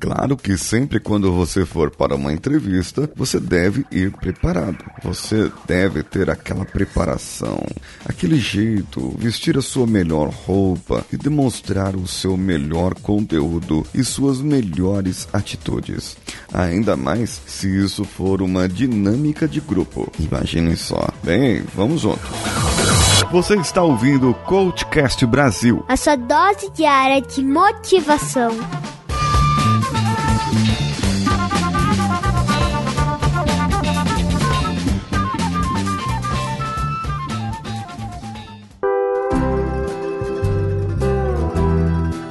Claro que sempre quando você for para uma entrevista, você deve ir preparado. Você deve ter aquela preparação, aquele jeito, vestir a sua melhor roupa e demonstrar o seu melhor conteúdo e suas melhores atitudes. Ainda mais se isso for uma dinâmica de grupo. Imaginem só. Bem, vamos junto. Você está ouvindo o Coachcast Brasil, a sua dose diária de motivação.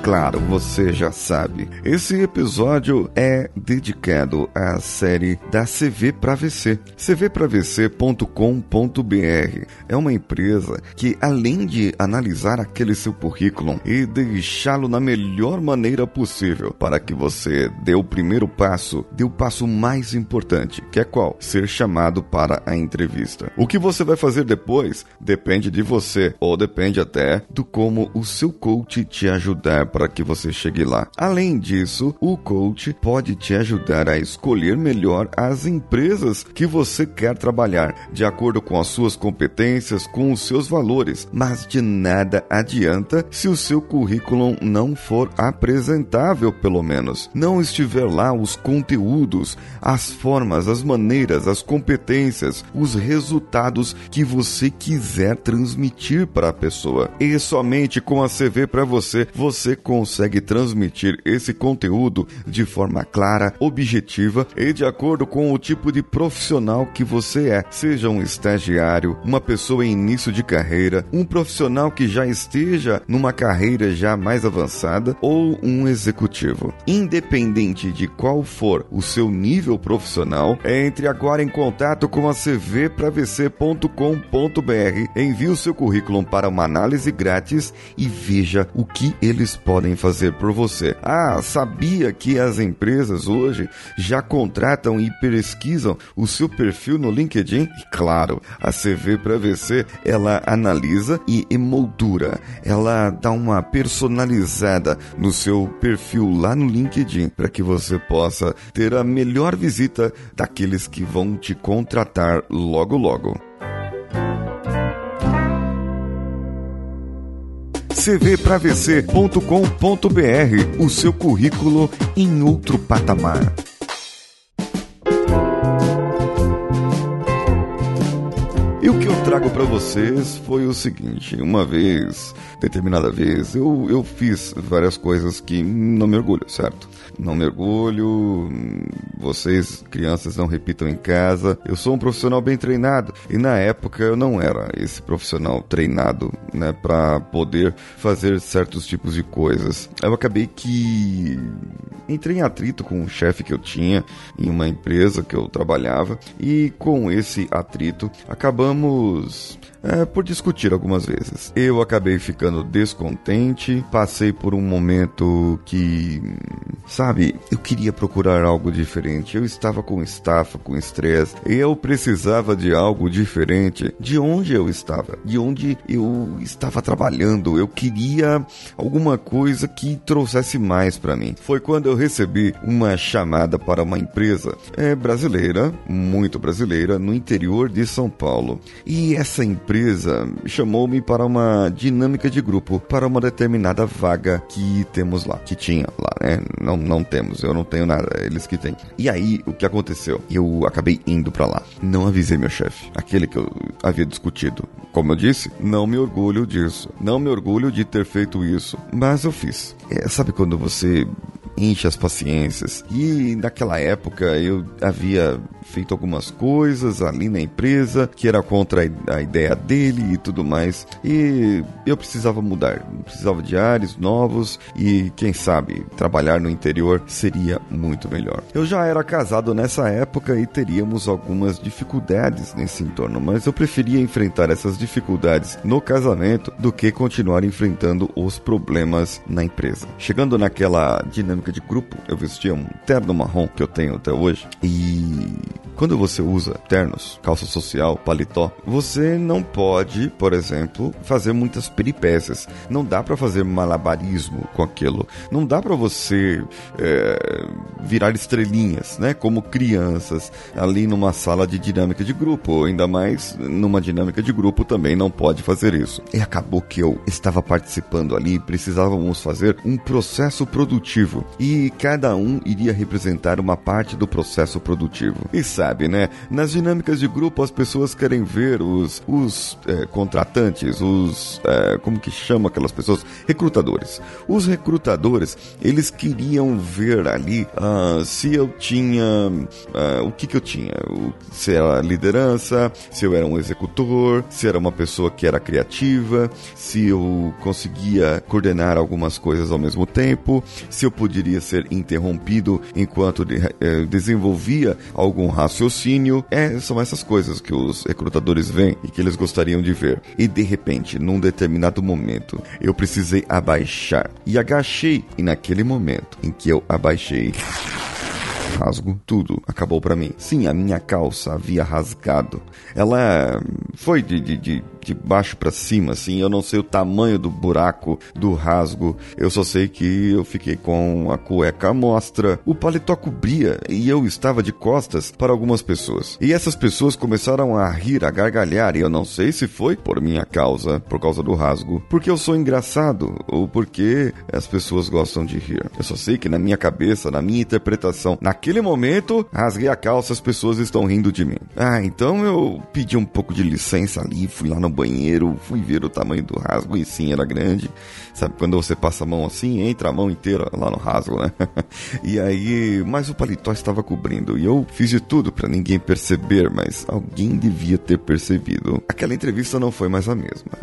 Claro, você já sabe, esse episódio é dedicado à série da CV pra VC, cvpravc.com.br. É uma empresa que, além de analisar aquele seu currículo e deixá-lo na melhor maneira possível para que você dê o primeiro passo, dê o passo mais importante, que é qual? Ser chamado para a entrevista. O que você vai fazer depois depende de você, ou depende até do como o seu coach te ajudar para que você chegue lá. Além disso, o coach pode te ajudar a escolher melhor as empresas que você quer trabalhar, de acordo com as suas competências, com os seus valores. Mas de nada adianta se o seu currículo não for apresentável, pelo menos. Não estiver lá os conteúdos, as formas, as maneiras, as competências, os resultados que você quiser transmitir para a pessoa. E somente com a CV para você consegue transmitir esse conteúdo de forma clara, objetiva e de acordo com o tipo de profissional que você é. Seja um estagiário, uma pessoa em início de carreira, um profissional que já esteja numa carreira já mais avançada ou um executivo. Independente de qual for o seu nível profissional, entre agora em contato com a cvpravc.com.br, envie o seu currículo para uma análise grátis e veja o que ele podem fazer por você. Ah, sabia que as empresas hoje já contratam e pesquisam o seu perfil no LinkedIn? E claro, a CV pra VC, ela analisa e emoldura, ela dá uma personalizada no seu perfil lá no LinkedIn, para que você possa ter a melhor visita daqueles que vão te contratar logo logo. cvpravc.com.br, o seu currículo em outro patamar. E o que eu trago para vocês foi o seguinte: determinada vez, eu fiz várias coisas que não me orgulho, certo? Não me orgulho, vocês, crianças, não repitam em casa. Eu sou um profissional bem treinado, e na época eu não era esse profissional treinado, né, para poder fazer certos tipos de coisas. Eu acabei que entrei em atrito com um chefe que eu tinha em uma empresa que eu trabalhava, e com esse atrito acabamos por discutir algumas vezes. Eu acabei ficando descontente, passei por um momento que, sabe, eu queria procurar algo diferente. Eu estava com estafa, com estresse, e eu precisava de algo diferente de onde eu estava, de onde eu estava trabalhando. Eu queria alguma coisa que trouxesse mais para mim. Foi quando eu recebi uma chamada para uma empresa brasileira, muito brasileira, no interior de São Paulo. E essa empresa chamou-me para uma dinâmica de grupo, para uma determinada vaga que temos lá, que tinha lá, né? Não temos, eu não tenho nada, eles que têm. E aí, o que aconteceu? Eu acabei indo para lá. Não avisei meu chefe, aquele que eu havia discutido. Como eu disse, não me orgulho disso, não me orgulho de ter feito isso, mas eu fiz. Sabe quando você enche as paciências? E naquela época eu havia feito algumas coisas ali na empresa que era contra a ideia dele e tudo mais, e eu precisava mudar, precisava de ares novos e, quem sabe, trabalhar no interior seria muito melhor. Eu já era casado nessa época e teríamos algumas dificuldades nesse entorno, mas eu preferia enfrentar essas dificuldades no casamento do que continuar enfrentando os problemas na empresa. Chegando naquela dinâmica de grupo, eu vestia um terno marrom que eu tenho até hoje e Quando você usa ternos, calça social, paletó, você não pode, por exemplo, fazer muitas peripécias. Não dá para fazer malabarismo com aquilo. Não dá para você virar estrelinhas, né? Como crianças ali numa sala de dinâmica de grupo. Ainda mais numa dinâmica de grupo também não pode fazer isso. E acabou que eu estava participando ali, precisávamos fazer um processo produtivo. E cada um iria representar uma parte do processo produtivo. E sabe, né? Nas dinâmicas de grupo as pessoas querem ver os contratantes, como que chama aquelas pessoas? Recrutadores. Os recrutadores, eles queriam ver ali se eu tinha... o que eu tinha? Se era liderança, se eu era um executor, se era uma pessoa que era criativa, se eu conseguia coordenar algumas coisas ao mesmo tempo, se eu poderia ser interrompido enquanto desenvolvia algum raciocínio. São essas coisas que os recrutadores veem e que eles gostariam de ver. E de repente, num determinado momento, eu precisei abaixar. E agachei. E naquele momento em que eu abaixei... rasgo, tudo acabou pra mim. Sim, a minha calça havia rasgado. Ela foi de baixo pra cima, assim. Eu não sei o tamanho do buraco, do rasgo. Eu só sei que eu fiquei com a cueca à mostra. O paletó cobria e eu estava de costas para algumas pessoas. E essas pessoas começaram a rir, a gargalhar. E eu não sei se foi por minha causa, por causa do rasgo, porque eu sou engraçado ou porque as pessoas gostam de rir. Eu só sei que na minha cabeça, na minha interpretação, naquele momento, rasguei a calça, as pessoas estão rindo de mim. Então eu pedi um pouco de licença ali, fui lá no banheiro, fui ver o tamanho do rasgo e sim, era grande. Sabe, quando você passa a mão assim, entra a mão inteira lá no rasgo, né? E aí, mas o paletó estava cobrindo e eu fiz de tudo para ninguém perceber, mas alguém devia ter percebido. Aquela entrevista não foi mais a mesma.